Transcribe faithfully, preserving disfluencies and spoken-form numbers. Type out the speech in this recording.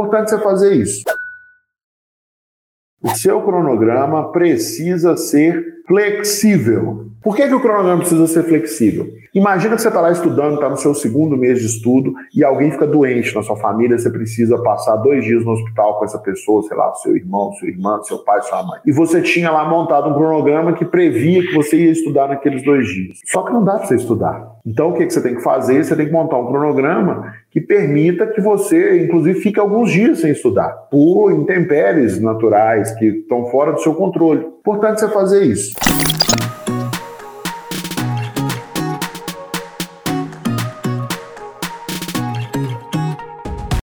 Importante você fazer isso. O seu cronograma precisa ser flexível. Por que que o cronograma precisa ser flexível? Imagina que você está lá estudando, está no seu segundo mês de estudo e alguém fica doente na sua família, você precisa passar dois dias no hospital com essa pessoa, sei lá, seu irmão, sua irmã, seu pai, sua mãe. E você tinha lá montado um cronograma que previa que você ia estudar naqueles dois dias. Só que não dá para você estudar. Então o que que você tem que fazer? Você tem que montar um cronograma que permita que você, inclusive, fique alguns dias sem estudar, por intempéries naturais que estão fora do seu controle. Importante você fazer isso.